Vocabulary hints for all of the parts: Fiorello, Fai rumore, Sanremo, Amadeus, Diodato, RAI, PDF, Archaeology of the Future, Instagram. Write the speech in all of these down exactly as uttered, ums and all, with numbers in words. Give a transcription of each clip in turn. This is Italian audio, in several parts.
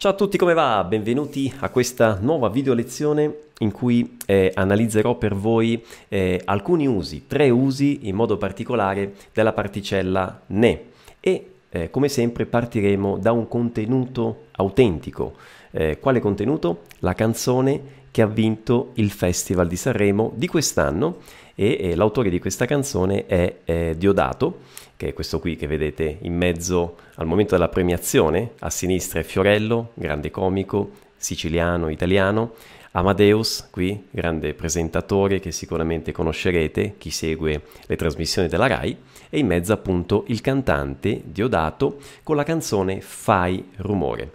Ciao a tutti, come va? Benvenuti a questa nuova video lezione in cui eh, analizzerò per voi eh, alcuni usi, tre usi in modo particolare della particella ne e eh, come sempre partiremo da un contenuto autentico. Eh, quale contenuto? La canzone che ha vinto il Festival di Sanremo di quest'anno e eh, l'autore di questa canzone è eh, Diodato, che è questo qui che vedete in mezzo al momento della premiazione. A sinistra è Fiorello, grande comico, siciliano, italiano. Amadeus, qui, grande presentatore che sicuramente conoscerete, chi segue le trasmissioni della RAI. E in mezzo appunto il cantante Diodato con la canzone Fai rumore.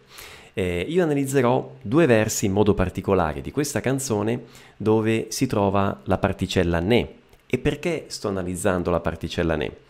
Eh, io analizzerò due versi in modo particolare di questa canzone dove si trova la particella ne. E perché sto analizzando la particella ne?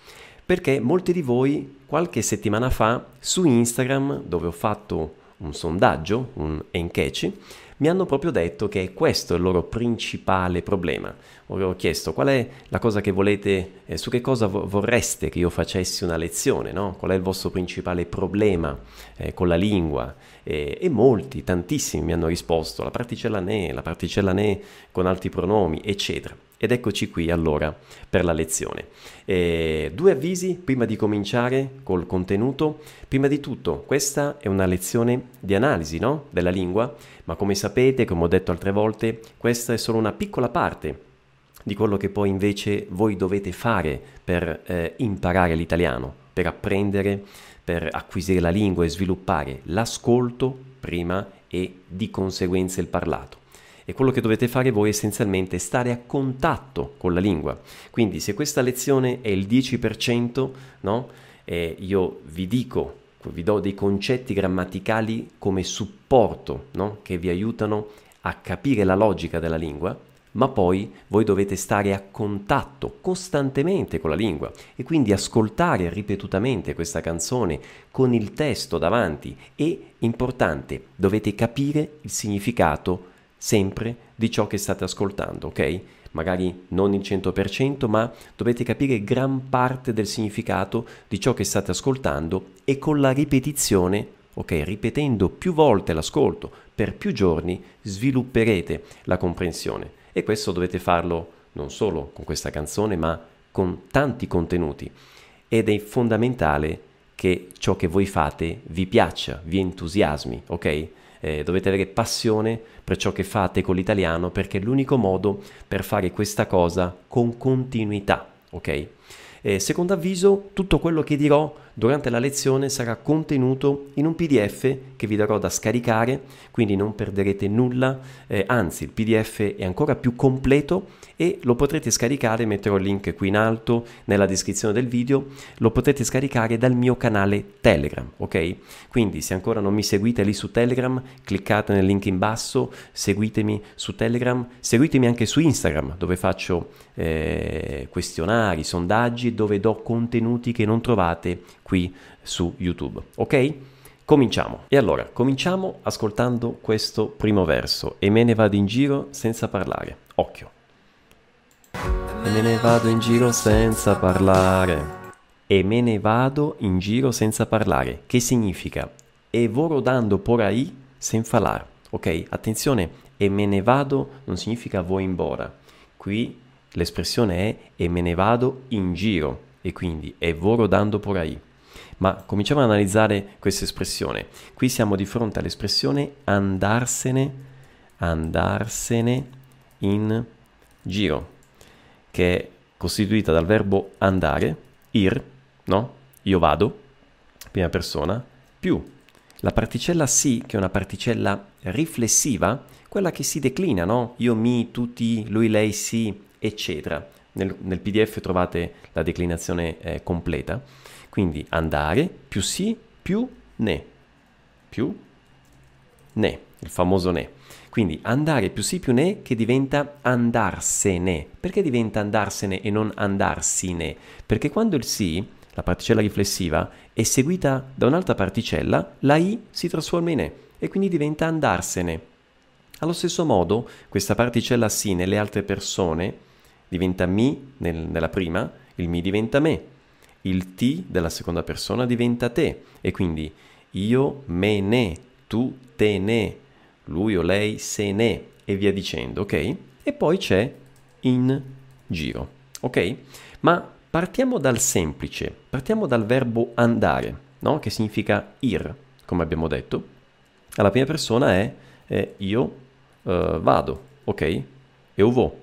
Perché molti di voi qualche settimana fa su Instagram, dove ho fatto un sondaggio, un enquete, mi hanno proprio detto che questo è il loro principale problema. Ho chiesto qual è la cosa che volete, eh, su che cosa vorreste che io facessi una lezione, no? Qual è il vostro principale problema eh, con la lingua? Eh, e molti, tantissimi mi hanno risposto la particella ne, la particella ne con altri pronomi, eccetera. Ed eccoci qui allora per la lezione. Eh, due avvisi prima di cominciare col contenuto. Prima di tutto, questa è una lezione di analisi, no? Della lingua, ma come sapete, come ho detto altre volte, questa è solo una piccola parte di quello che poi invece voi dovete fare per eh, imparare l'italiano, per apprendere, per acquisire la lingua e sviluppare l'ascolto prima e di conseguenza il parlato. E quello che dovete fare voi essenzialmente è stare a contatto con la lingua. Quindi se questa lezione è il dieci per cento, no? Eh, io vi dico, vi do dei concetti grammaticali come supporto, no? Che vi aiutano a capire la logica della lingua, ma poi voi dovete stare a contatto costantemente con la lingua e quindi ascoltare ripetutamente questa canzone con il testo davanti e, importante, dovete capire il significato sempre di ciò che state ascoltando, ok? Magari non il cento per cento, ma dovete capire gran parte del significato di ciò che state ascoltando e con la ripetizione, ok? Ripetendo più volte l'ascolto per più giorni svilupperete la comprensione e questo dovete farlo non solo con questa canzone, ma con tanti contenuti ed è fondamentale che ciò che voi fate vi piaccia, vi entusiasmi, ok? Eh, dovete avere passione per ciò che fate con l'italiano perché è l'unico modo per fare questa cosa con continuità, ok? Eh, secondo avviso, tutto quello che dirò durante la lezione sarà contenuto in un P D F che vi darò da scaricare, quindi non perderete nulla, eh, anzi il P D F è ancora più completo e lo potrete scaricare, metterò il link qui in alto nella descrizione del video, lo potete scaricare dal mio canale Telegram, ok? Quindi se ancora non mi seguite lì su Telegram, cliccate nel link in basso, seguitemi su Telegram, seguitemi anche su Instagram dove faccio eh, questionari, sondaggi, dove do contenuti che non trovate qui su YouTube, ok? Cominciamo. E allora, cominciamo ascoltando questo primo verso. E me ne vado in giro senza parlare. Occhio. E me ne vado in giro senza parlare. E me ne vado in giro senza parlare. Che significa? E vou rodando por aí sem falar. Ok? Attenzione, e me ne vado non significa vou embora. Qui l'espressione è e me ne vado in giro. E quindi e vou rodando por aí. Ma cominciamo ad analizzare questa espressione. Qui siamo di fronte all'espressione andarsene, andarsene in giro, che è costituita dal verbo andare, ir, no? Io vado, prima persona, più la particella si, che è una particella riflessiva, quella che si declina, no? Io, mi, tutti, lui, lei, si, eccetera. Nel, nel P D F trovate la declinazione eh, completa. Quindi andare più sì più ne, più ne, il famoso ne. Quindi andare più sì più ne che diventa andarsene. Perché diventa andarsene e non andarsine? Perché quando il sì, la particella riflessiva, è seguita da un'altra particella, la i si trasforma in e e quindi diventa andarsene. Allo stesso modo questa particella sì nelle altre persone diventa mi nel, nella prima, il mi diventa me. Il ti della seconda persona diventa te e quindi io, me, ne, tu te ne, lui o lei se ne, e via dicendo, ok? E poi c'è in giro, ok? Ma partiamo dal semplice, partiamo dal verbo andare, no? Che significa ir, come abbiamo detto. Alla prima persona è, è io eh, vado, ok? Eu vou.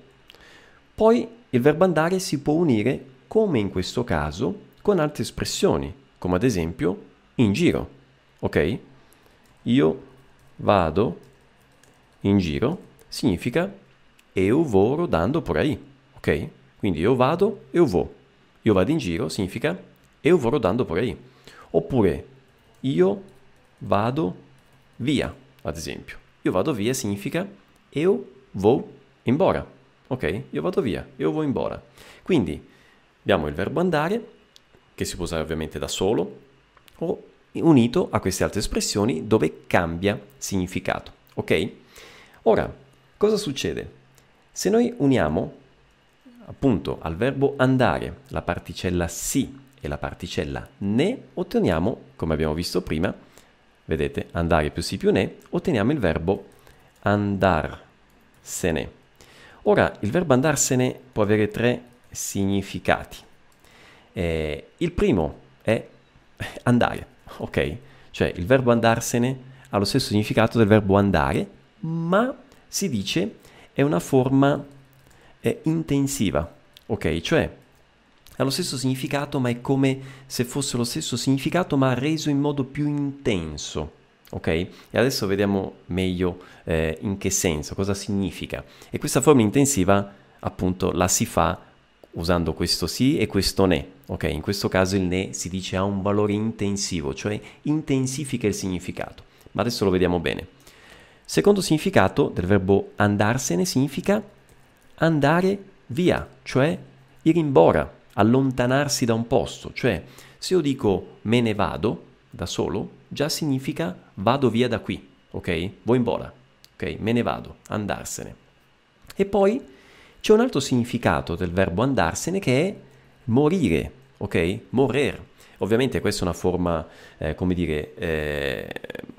Poi il verbo andare si può unire, come in questo caso, con altre espressioni, come ad esempio in giro, ok? Io vado in giro significa eu vou rodando por aí, ok? Quindi io vado, eu vou. Io vado in giro significa eu vou rodando por aí. Oppure io vado via, ad esempio. Io vado via significa eu vou embora, ok? Io vado via, eu vou embora. Quindi abbiamo il verbo andare, che si può usare ovviamente da solo, o unito a queste altre espressioni dove cambia significato, ok? Ora, cosa succede? Se noi uniamo appunto al verbo andare la particella si e la particella ne, otteniamo, come abbiamo visto prima, vedete, andare più si più ne, otteniamo il verbo andarsene. Ora, il verbo andarsene può avere tre significati. Eh, il primo è andare, ok? Cioè il verbo andarsene ha lo stesso significato del verbo andare, ma si dice è una forma eh, intensiva, ok? Cioè ha lo stesso significato, ma è come se fosse lo stesso significato ma reso in modo più intenso, ok? E adesso vediamo meglio eh, in che senso, cosa significa. E questa forma intensiva appunto la si fa usando questo sì e questo ne, ok? In questo caso il ne si dice ha un valore intensivo, cioè intensifica il significato, ma adesso lo vediamo bene. Secondo significato del verbo andarsene significa andare via, cioè ir embora, allontanarsi da un posto, cioè se io dico me ne vado da solo, già significa vado via da qui, ok? Vou embora, ok? Me ne vado, andarsene. E poi c'è un altro significato del verbo andarsene che è morire, ok? Morir. Ovviamente questa è una forma, eh, come dire, eh,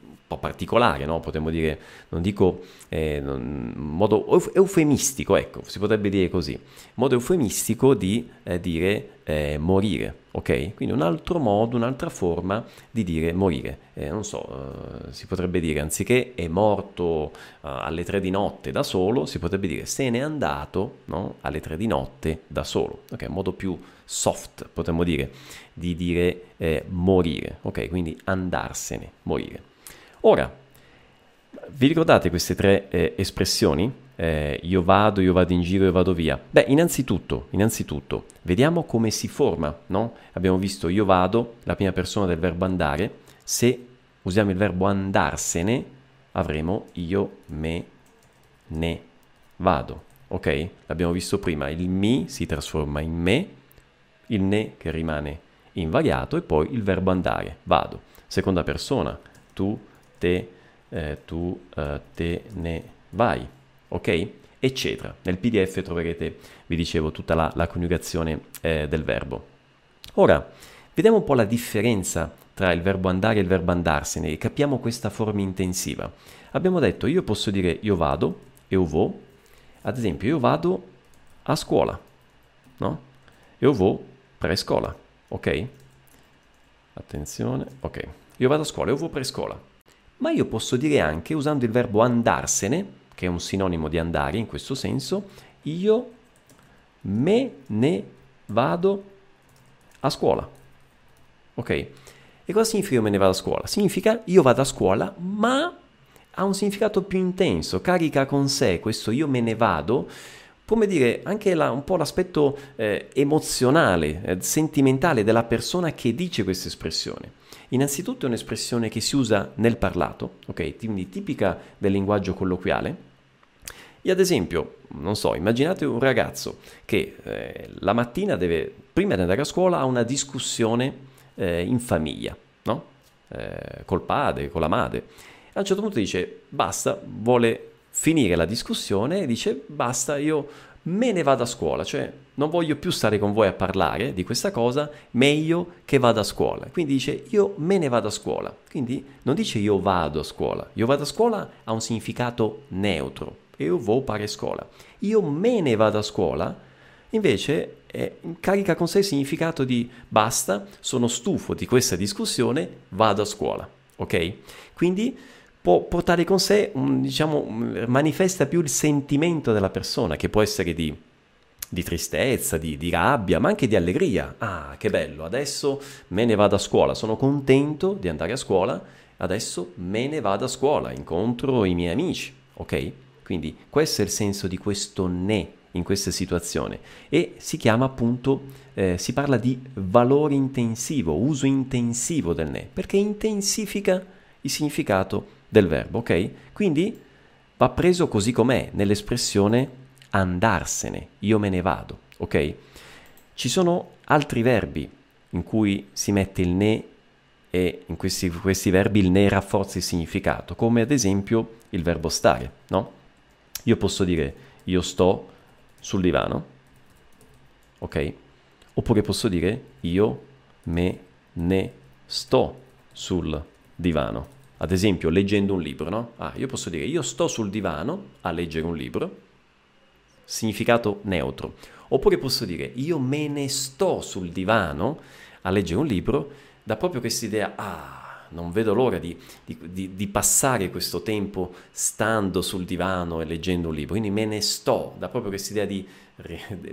un po' particolare, no? Potremmo dire, non dico, eh, in modo eufemistico, ecco, si potrebbe dire così. In modo eufemistico di eh, dire eh, morire, ok? Quindi un altro modo, un'altra forma di dire morire. Eh, non so, eh, si potrebbe dire, anziché è morto eh, alle tre di notte da solo, si potrebbe dire se n'è andato, no? Alle tre di notte da solo, ok? Un modo più soft, potremmo dire, di dire eh, morire, ok? Quindi andarsene, morire. Ora, vi ricordate queste tre eh, espressioni? Eh, io vado, io vado in giro, io vado via. Beh, innanzitutto, innanzitutto, vediamo come si forma, no? Abbiamo visto io vado, la prima persona del verbo andare. Se usiamo il verbo andarsene, avremo io me ne vado, ok? L'abbiamo visto prima, il mi si trasforma in me, il ne che rimane invariato e poi il verbo andare, vado. Seconda persona, tu, te, eh, tu, eh, te ne vai. Ok? Eccetera. Nel P D F troverete, vi dicevo, tutta la, la coniugazione eh, del verbo. Ora, vediamo un po' la differenza tra il verbo andare e il verbo andarsene e capiamo questa forma intensiva. Abbiamo detto, io posso dire io vado, eu vou. Ad esempio, io vado a scuola, no? Eu vou pre-scuola, ok? Attenzione, ok. Io vado a scuola, eu vou pre-scuola. Ma io posso dire anche, usando il verbo andarsene, che è un sinonimo di andare in questo senso, io me ne vado a scuola, ok? E cosa significa io me ne vado a scuola? Significa io vado a scuola, ma ha un significato più intenso, carica con sé questo io me ne vado, come dire anche la, un po' l'aspetto eh, emozionale, eh, sentimentale della persona che dice questa espressione. Innanzitutto è un'espressione che si usa nel parlato, ok? Quindi tipica del linguaggio colloquiale. E ad esempio, non so, immaginate un ragazzo che eh, la mattina deve, prima di andare a scuola, ha una discussione eh, in famiglia, no? Eh, col padre, con la madre. A un certo punto dice basta, vuole finire la discussione e dice basta, io me ne vado a scuola, cioè non voglio più stare con voi a parlare di questa cosa, meglio che vada a scuola. Quindi dice io me ne vado a scuola, quindi non dice io vado a scuola, io vado a scuola ha un significato neutro, io vo pare scuola, io me ne vado a scuola invece eh, carica con sé il significato di basta, sono stufo di questa discussione, vado a scuola, ok? Quindi può portare con sé, diciamo, manifesta più il sentimento della persona, che può essere di, di tristezza, di, di rabbia, ma anche di allegria. Ah, che bello, adesso me ne vado a scuola, sono contento di andare a scuola, adesso me ne vado a scuola, incontro i miei amici, ok? Quindi questo è il senso di questo ne in questa situazione e si chiama appunto, eh, si parla di valore intensivo, uso intensivo del ne, perché intensifica il significato del verbo, ok? Quindi va preso così com'è nell'espressione andarsene, io me ne vado, ok? Ci sono altri verbi in cui si mette il ne e in questi, questi verbi il ne rafforza il significato, come ad esempio il verbo stare, no? Io posso dire io sto sul divano, ok? Oppure posso dire io me ne sto sul divano. Ad esempio, leggendo un libro, no? Ah, io posso dire, io sto sul divano a leggere un libro, significato neutro. Oppure posso dire, io me ne sto sul divano a leggere un libro, da proprio questa idea, ah, non vedo l'ora di, di, di, di passare questo tempo stando sul divano e leggendo un libro. Quindi me ne sto, da proprio questa idea di,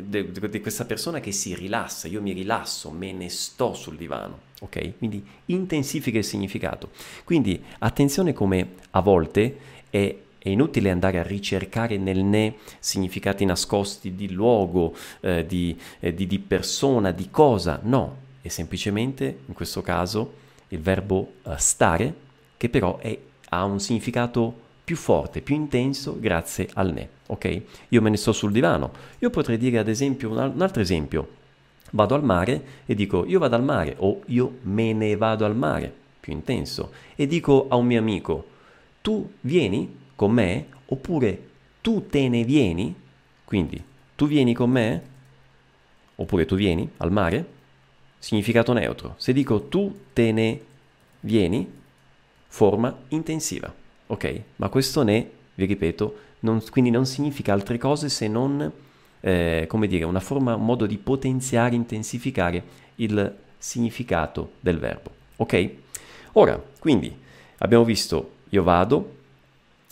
di, di, di questa persona che si rilassa, io mi rilasso, me ne sto sul divano. Ok? Quindi intensifica il significato. Quindi attenzione come a volte è, è inutile andare a ricercare nel ne significati nascosti di luogo, eh, di, eh, di, di persona, di cosa. No, è semplicemente in questo caso il verbo eh, stare che però è, ha un significato più forte, più intenso grazie al ne. Ok? Io me ne sto sul divano. Io potrei dire ad esempio, un, un altro esempio. Vado al mare e dico io vado al mare o io me ne vado al mare, più intenso, e dico a un mio amico tu vieni con me oppure tu te ne vieni, quindi tu vieni con me oppure tu vieni al mare, significato neutro. Se dico tu te ne vieni, forma intensiva, ok? Ma questo ne, vi ripeto, non, quindi non significa altre cose se non... Eh, come dire, una forma, un modo di potenziare, intensificare il significato del verbo, ok? Ora, quindi, abbiamo visto io vado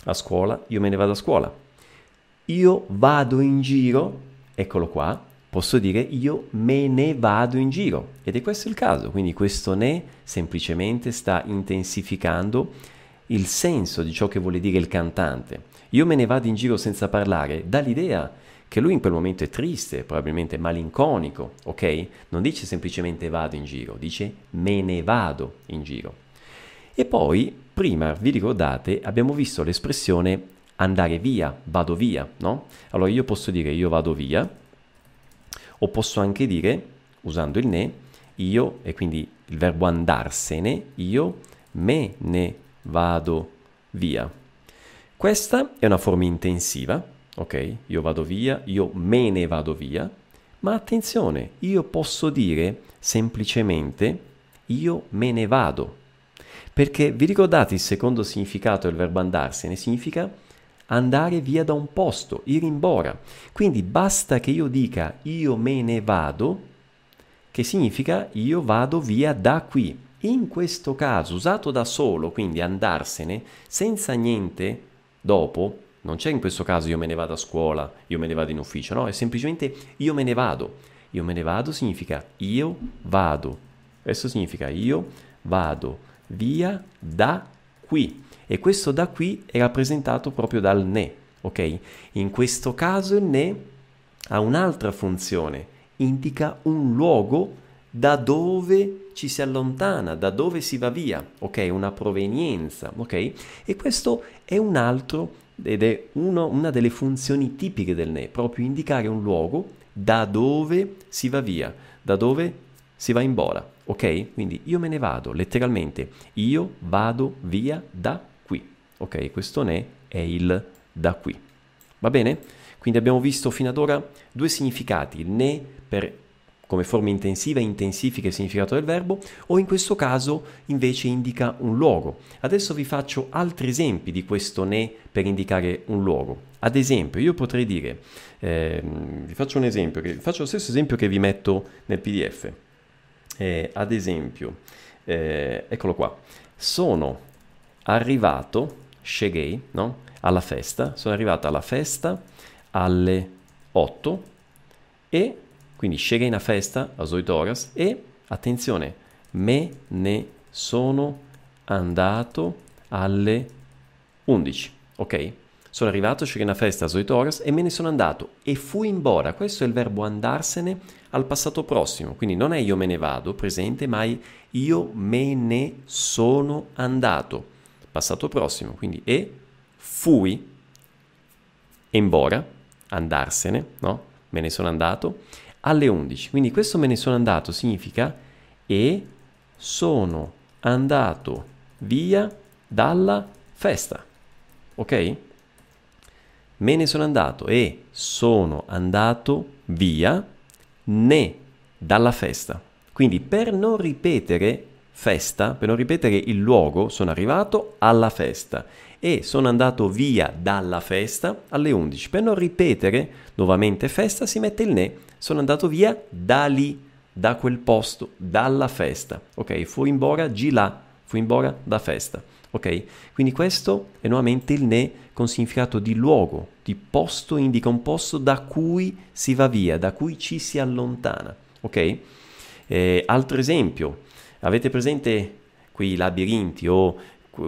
a scuola, io me ne vado a scuola, io vado in giro, eccolo qua, posso dire io me ne vado in giro, ed è questo il caso, quindi questo ne semplicemente sta intensificando il senso di ciò che vuole dire il cantante. Io me ne vado in giro senza parlare, dà l'idea che lui in quel momento è triste, probabilmente malinconico, ok? Non dice semplicemente vado in giro, dice me ne vado in giro. E poi, prima, vi ricordate, abbiamo visto l'espressione andare via, vado via, no? Allora io posso dire io vado via, o posso anche dire, usando il ne, io, e quindi il verbo andarsene, io me ne vado via. Questa è una forma intensiva, ok, io vado via, io me ne vado via, ma attenzione, io posso dire semplicemente io me ne vado, perché vi ricordate il secondo significato del verbo andarsene? Significa andare via da un posto, ir in bora. Quindi basta che io dica io me ne vado, che significa io vado via da qui. In questo caso, usato da solo, quindi andarsene, senza niente dopo, non c'è in questo caso io me ne vado a scuola, io me ne vado in ufficio, no, è semplicemente io me ne vado. Io me ne vado significa io vado. Questo significa io vado via da qui. E questo da qui è rappresentato proprio dal ne, ok? In questo caso il ne ha un'altra funzione, indica un luogo da dove ci si allontana, da dove si va via, ok? Una provenienza, ok? E questo è un altro ed è uno, una delle funzioni tipiche del ne, proprio indicare un luogo da dove si va via, da dove si va in bora, ok? Quindi io me ne vado, letteralmente, io vado via da qui, ok? Questo ne è il da qui, va bene? Quindi abbiamo visto fino ad ora due significati, il ne per, come forma intensiva intensifica il significato del verbo, o in questo caso invece indica un luogo. Adesso vi faccio altri esempi di questo ne per indicare un luogo. Ad esempio io potrei dire, eh, vi faccio un esempio, che, faccio lo stesso esempio che vi metto nel P D F. Eh, ad esempio, eh, eccolo qua, sono arrivato, cheguei, no? alla festa, sono arrivata alla festa alle otto e quindi cheguei in una festa a oito horas e, attenzione, me ne sono andato alle undici, ok? Sono arrivato, cheguei in una festa a oito horas e me ne sono andato e fui embora. Questo è il verbo andarsene al passato prossimo, quindi non è io me ne vado presente, ma è io me ne sono andato passato prossimo, quindi e fui embora, andarsene, no? Me ne sono andato alle undici. Quindi questo me ne sono andato significa e sono andato via dalla festa. Ok? Me ne sono andato e sono andato via ne dalla festa. Quindi per non ripetere festa, per non ripetere il luogo, sono arrivato alla festa e sono andato via dalla festa alle undici. Per non ripetere nuovamente festa si mette il ne, sono andato via da lì, da quel posto, dalla festa. Ok, fui embora di là, fui embora da festa. Ok, quindi questo è nuovamente il ne con significato di luogo, di posto, indica un posto da cui si va via, da cui ci si allontana. Ok, eh, altro esempio. Avete presente quei labirinti o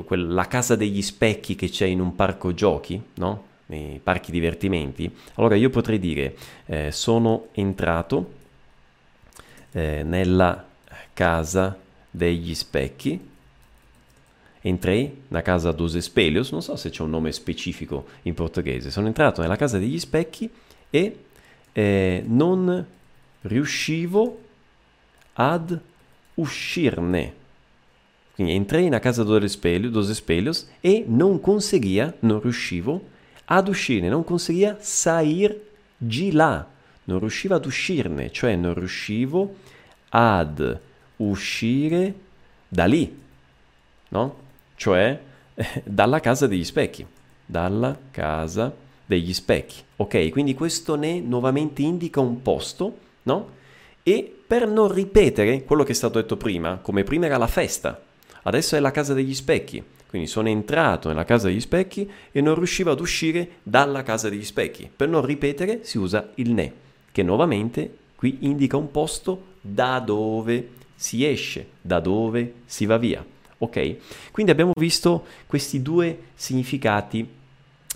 la casa degli specchi che c'è in un parco giochi, no? Nei parchi divertimenti? Allora io potrei dire, eh, sono entrato eh, nella casa degli specchi, entrei na casa dos espelhos, non so se c'è un nome specifico in portoghese, sono entrato nella casa degli specchi e eh, non riuscivo ad uscirne. Quindi entrei in casa dos espelhos e non conseguia, non riuscivo ad uscirne, non conseguia sair di là, non riuscivo ad uscirne, cioè non riuscivo ad uscire da lì, no? Cioè dalla casa degli specchi, dalla casa degli specchi. Ok, quindi questo ne nuovamente indica un posto, no? E per non ripetere quello che è stato detto prima, come prima era la festa, adesso è la casa degli specchi, quindi sono entrato nella casa degli specchi e non riuscivo ad uscire dalla casa degli specchi. Per non ripetere si usa il ne, che nuovamente qui indica un posto da dove si esce, da dove si va via. Ok? Quindi abbiamo visto questi due significati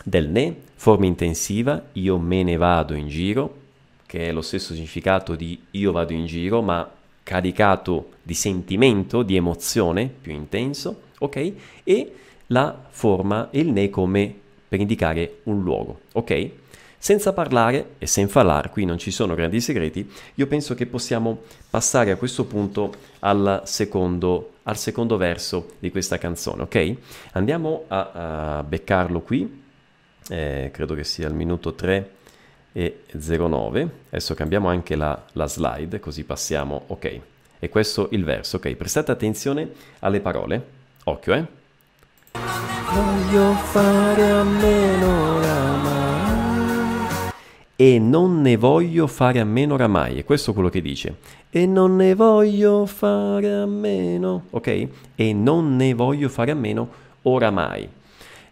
del ne, forma intensiva, io me ne vado in giro, che è lo stesso significato di io vado in giro, ma caricato di sentimento, di emozione più intenso, ok? E la forma e il ne come per indicare un luogo, ok? Senza parlare e senza falar, qui non ci sono grandi segreti, io penso che possiamo passare a questo punto al secondo, al secondo verso di questa canzone, ok? Andiamo a, a beccarlo qui, eh, credo che sia al minuto tre. E zero nove, adesso cambiamo anche la, la slide così passiamo, ok, e questo il verso, ok, prestate attenzione alle parole, occhio eh voglio fare a meno oramai e non ne voglio fare a meno oramai, e questo è quello che dice, e non ne voglio fare a meno, ok, e non ne voglio fare a meno oramai.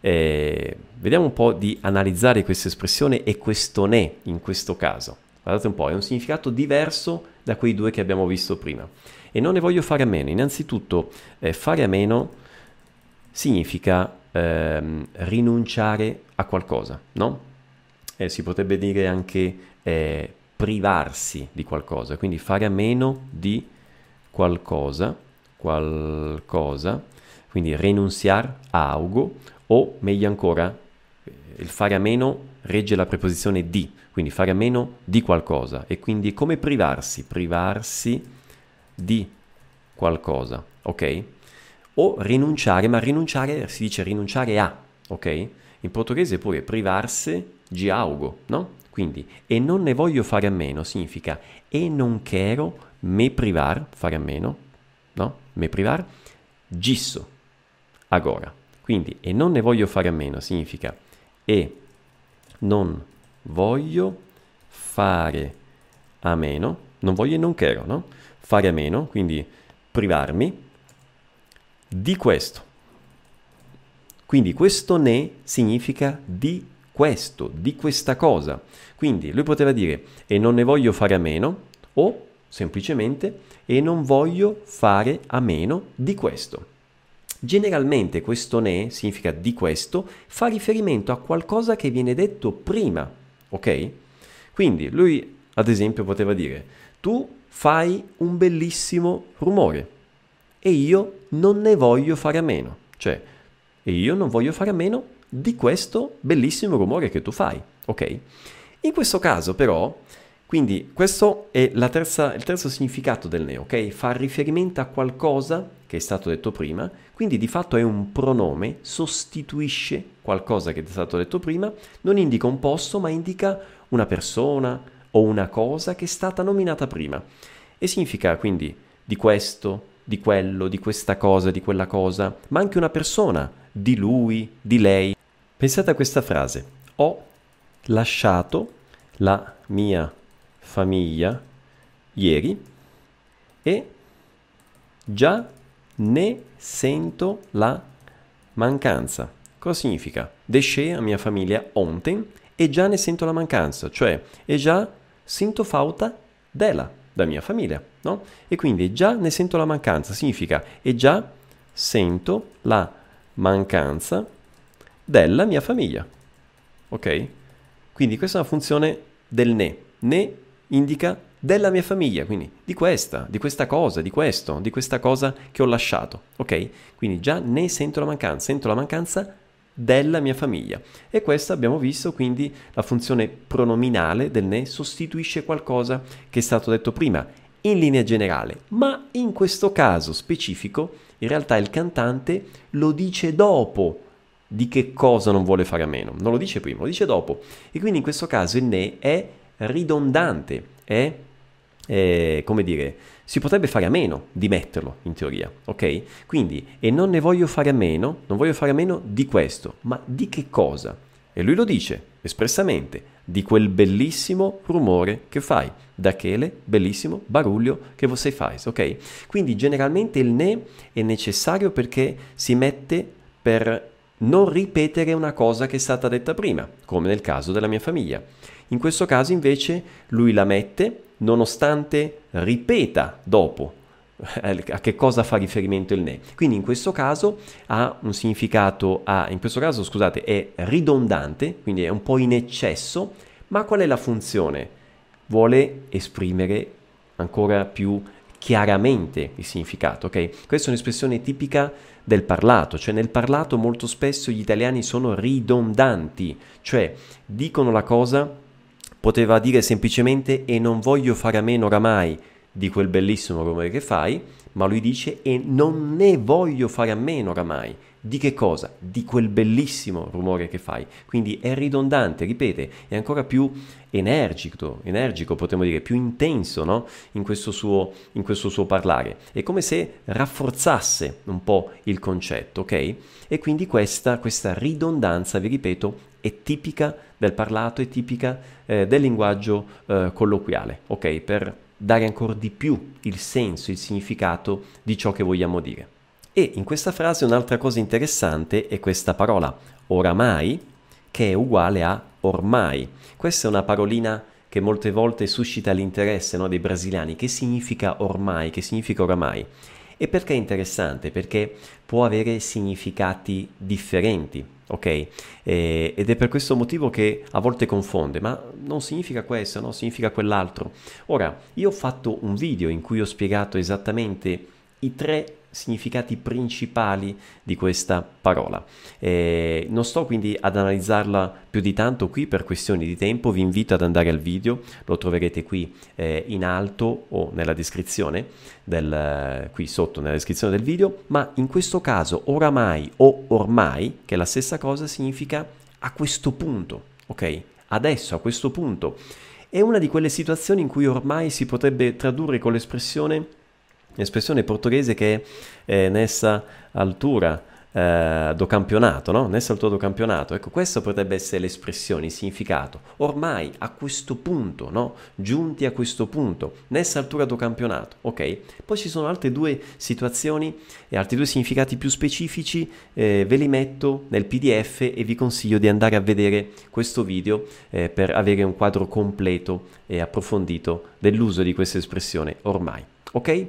Eh, vediamo un po' di analizzare questa espressione e questo ne in questo caso. Guardate un po', è un significato diverso da quei due che abbiamo visto prima. E non ne voglio fare a meno. Innanzitutto eh, fare a meno significa ehm, rinunciare a qualcosa, no? Eh, si potrebbe dire anche eh, privarsi di qualcosa, quindi fare a meno di qualcosa, qualcosa, quindi rinunciare a algo. O meglio ancora, il fare a meno regge la preposizione di, quindi fare a meno di qualcosa. E quindi è come privarsi, privarsi di qualcosa, ok? O rinunciare, ma rinunciare si dice rinunciare a, ok? In portoghese pure privarse di algo, no? Quindi, e non ne voglio fare a meno significa e non quero me privar, fare a meno, no? Me privar, disso, agora. Quindi, e non ne voglio fare a meno significa e non voglio fare a meno, non voglio e non quero, no? Fare a meno, quindi privarmi di questo. Quindi questo ne significa di questo, di questa cosa. Quindi lui poteva dire e non ne voglio fare a meno o semplicemente e non voglio fare a meno di questo. Generalmente questo ne significa di questo, fa riferimento a qualcosa che viene detto prima, ok? Quindi lui ad esempio poteva dire tu fai un bellissimo rumore e io non ne voglio fare a meno, cioè e io non voglio fare a meno di questo bellissimo rumore che tu fai, ok? In questo caso però, quindi questo è la terza, il terzo significato del ne, ok? Fa riferimento a qualcosa che è stato detto prima, quindi di fatto è un pronome, sostituisce qualcosa che è stato detto prima, non indica un posto ma indica una persona o una cosa che è stata nominata prima. E significa quindi di questo, di quello, di questa cosa, di quella cosa, ma anche una persona, di lui, di lei. Pensate a questa frase: ho lasciato la mia famiglia ieri e già ne sento la mancanza. Cosa significa? Deixei a mia famiglia ontem e già ne sento la mancanza, cioè e già sinto falta della. Da mia famiglia, no? E quindi già ne sento la mancanza, significa e già sento la mancanza della mia famiglia, ok? Quindi questa è una funzione del ne, ne indica della mia famiglia, quindi di questa, di questa cosa, di questo, di questa cosa che ho lasciato, ok? Quindi già ne sento la mancanza, sento la mancanza della mia famiglia. E questa abbiamo visto, quindi la funzione pronominale del ne sostituisce qualcosa che è stato detto prima in linea generale, ma in questo caso specifico in realtà il cantante lo dice dopo di che cosa non vuole fare a meno, non lo dice prima, lo dice dopo, e quindi in questo caso il ne è ridondante, è Eh, come dire, si potrebbe fare a meno di metterlo in teoria, ok? Quindi, e non ne voglio fare a meno, non voglio fare a meno di questo, ma di che cosa? E lui lo dice espressamente, di quel bellissimo rumore che fai, daquele bellissimo barullo che você faz, ok? Quindi generalmente il ne è necessario perché si mette per non ripetere una cosa che è stata detta prima, come nel caso della mia famiglia. In questo caso invece lui la mette nonostante ripeta dopo a che cosa fa riferimento il ne. Quindi in questo caso ha un significato, a, in questo caso scusate, è ridondante, quindi è un po' in eccesso, ma qual è la funzione? Vuole esprimere ancora più chiaramente il significato, ok? Questa è un'espressione tipica del parlato, cioè nel parlato molto spesso gli italiani sono ridondanti, cioè dicono la cosa. Poteva dire semplicemente e non voglio fare a meno oramai di quel bellissimo rumore che fai, ma lui dice e non ne voglio fare a meno oramai. Di che cosa? Di quel bellissimo rumore che fai. Quindi è ridondante, ripete, è ancora più energico, energico potremmo dire, più intenso, no? In questo suo, in questo suo parlare. È come se rafforzasse un po' il concetto, ok? E quindi questa, questa ridondanza, vi ripeto, è tipica del parlato, è tipica eh, del linguaggio eh, colloquiale, ok? Per dare ancora di più il senso, il significato di ciò che vogliamo dire. E in questa frase un'altra cosa interessante è questa parola oramai, che è uguale a ormai. Questa è una parolina che molte volte suscita l'interesse, no, dei brasiliani. Che significa ormai? Che significa oramai? E perché è interessante? Perché può avere significati differenti, ok? Eh, ed è per questo motivo che a volte confonde, ma non significa questo, no? Significa quell'altro. Ora, io ho fatto un video in cui ho spiegato esattamente i tre significati principali di questa parola. Eh, non sto quindi ad analizzarla più di tanto qui per questioni di tempo, vi invito ad andare al video, lo troverete qui eh, in alto o nella descrizione, del, qui sotto nella descrizione del video, ma in questo caso oramai o ormai, che è la stessa cosa, significa a questo punto, ok? Adesso, a questo punto. È una di quelle situazioni in cui ormai si potrebbe tradurre con l'espressione, l'espressione portoghese che è eh, nessa altura eh, do campionato, no? Nessa altura do campionato. Ecco, questa potrebbe essere l'espressione, il significato. Ormai, a questo punto, no? Giunti a questo punto, nessa altura do campionato, ok? Poi ci sono altre due situazioni e altri due significati più specifici, eh, ve li metto nel P D F e vi consiglio di andare a vedere questo video eh, per avere un quadro completo e approfondito dell'uso di questa espressione ormai. Ok?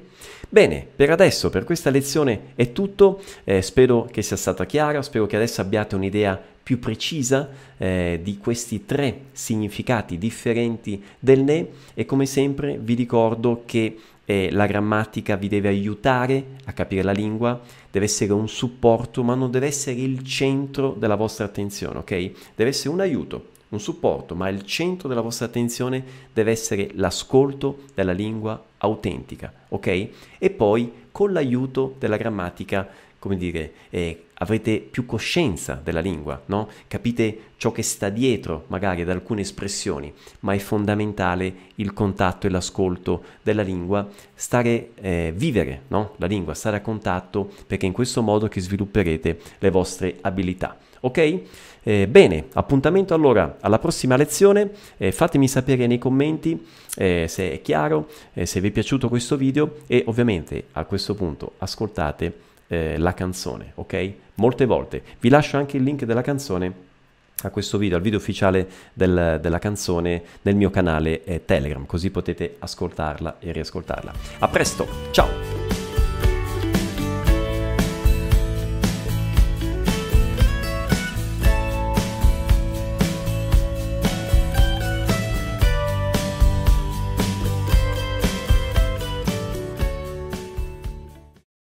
Bene, per adesso, per questa lezione è tutto, eh, spero che sia stata chiara, spero che adesso abbiate un'idea più precisa eh, di questi tre significati differenti del ne, e come sempre vi ricordo che eh, la grammatica vi deve aiutare a capire la lingua, deve essere un supporto ma non deve essere il centro della vostra attenzione, ok? Deve essere un aiuto, un supporto, ma il centro della vostra attenzione deve essere l'ascolto della lingua autentica, ok? E poi con l'aiuto della grammatica, come dire, eh, avrete più coscienza della lingua, no? Capite ciò che sta dietro magari ad alcune espressioni, ma è fondamentale il contatto e l'ascolto della lingua, stare, eh, vivere, no? La lingua, stare a contatto, perché in questo modo che svilupperete le vostre abilità. Ok? Eh, bene, appuntamento allora alla prossima lezione, eh, fatemi sapere nei commenti eh, se è chiaro, eh, se vi è piaciuto questo video e ovviamente a questo punto ascoltate eh, la canzone, ok? Molte volte. Vi lascio anche il link della canzone a questo video, al video ufficiale del, della canzone nel mio canale eh, Telegram, così potete ascoltarla e riascoltarla. A presto, ciao!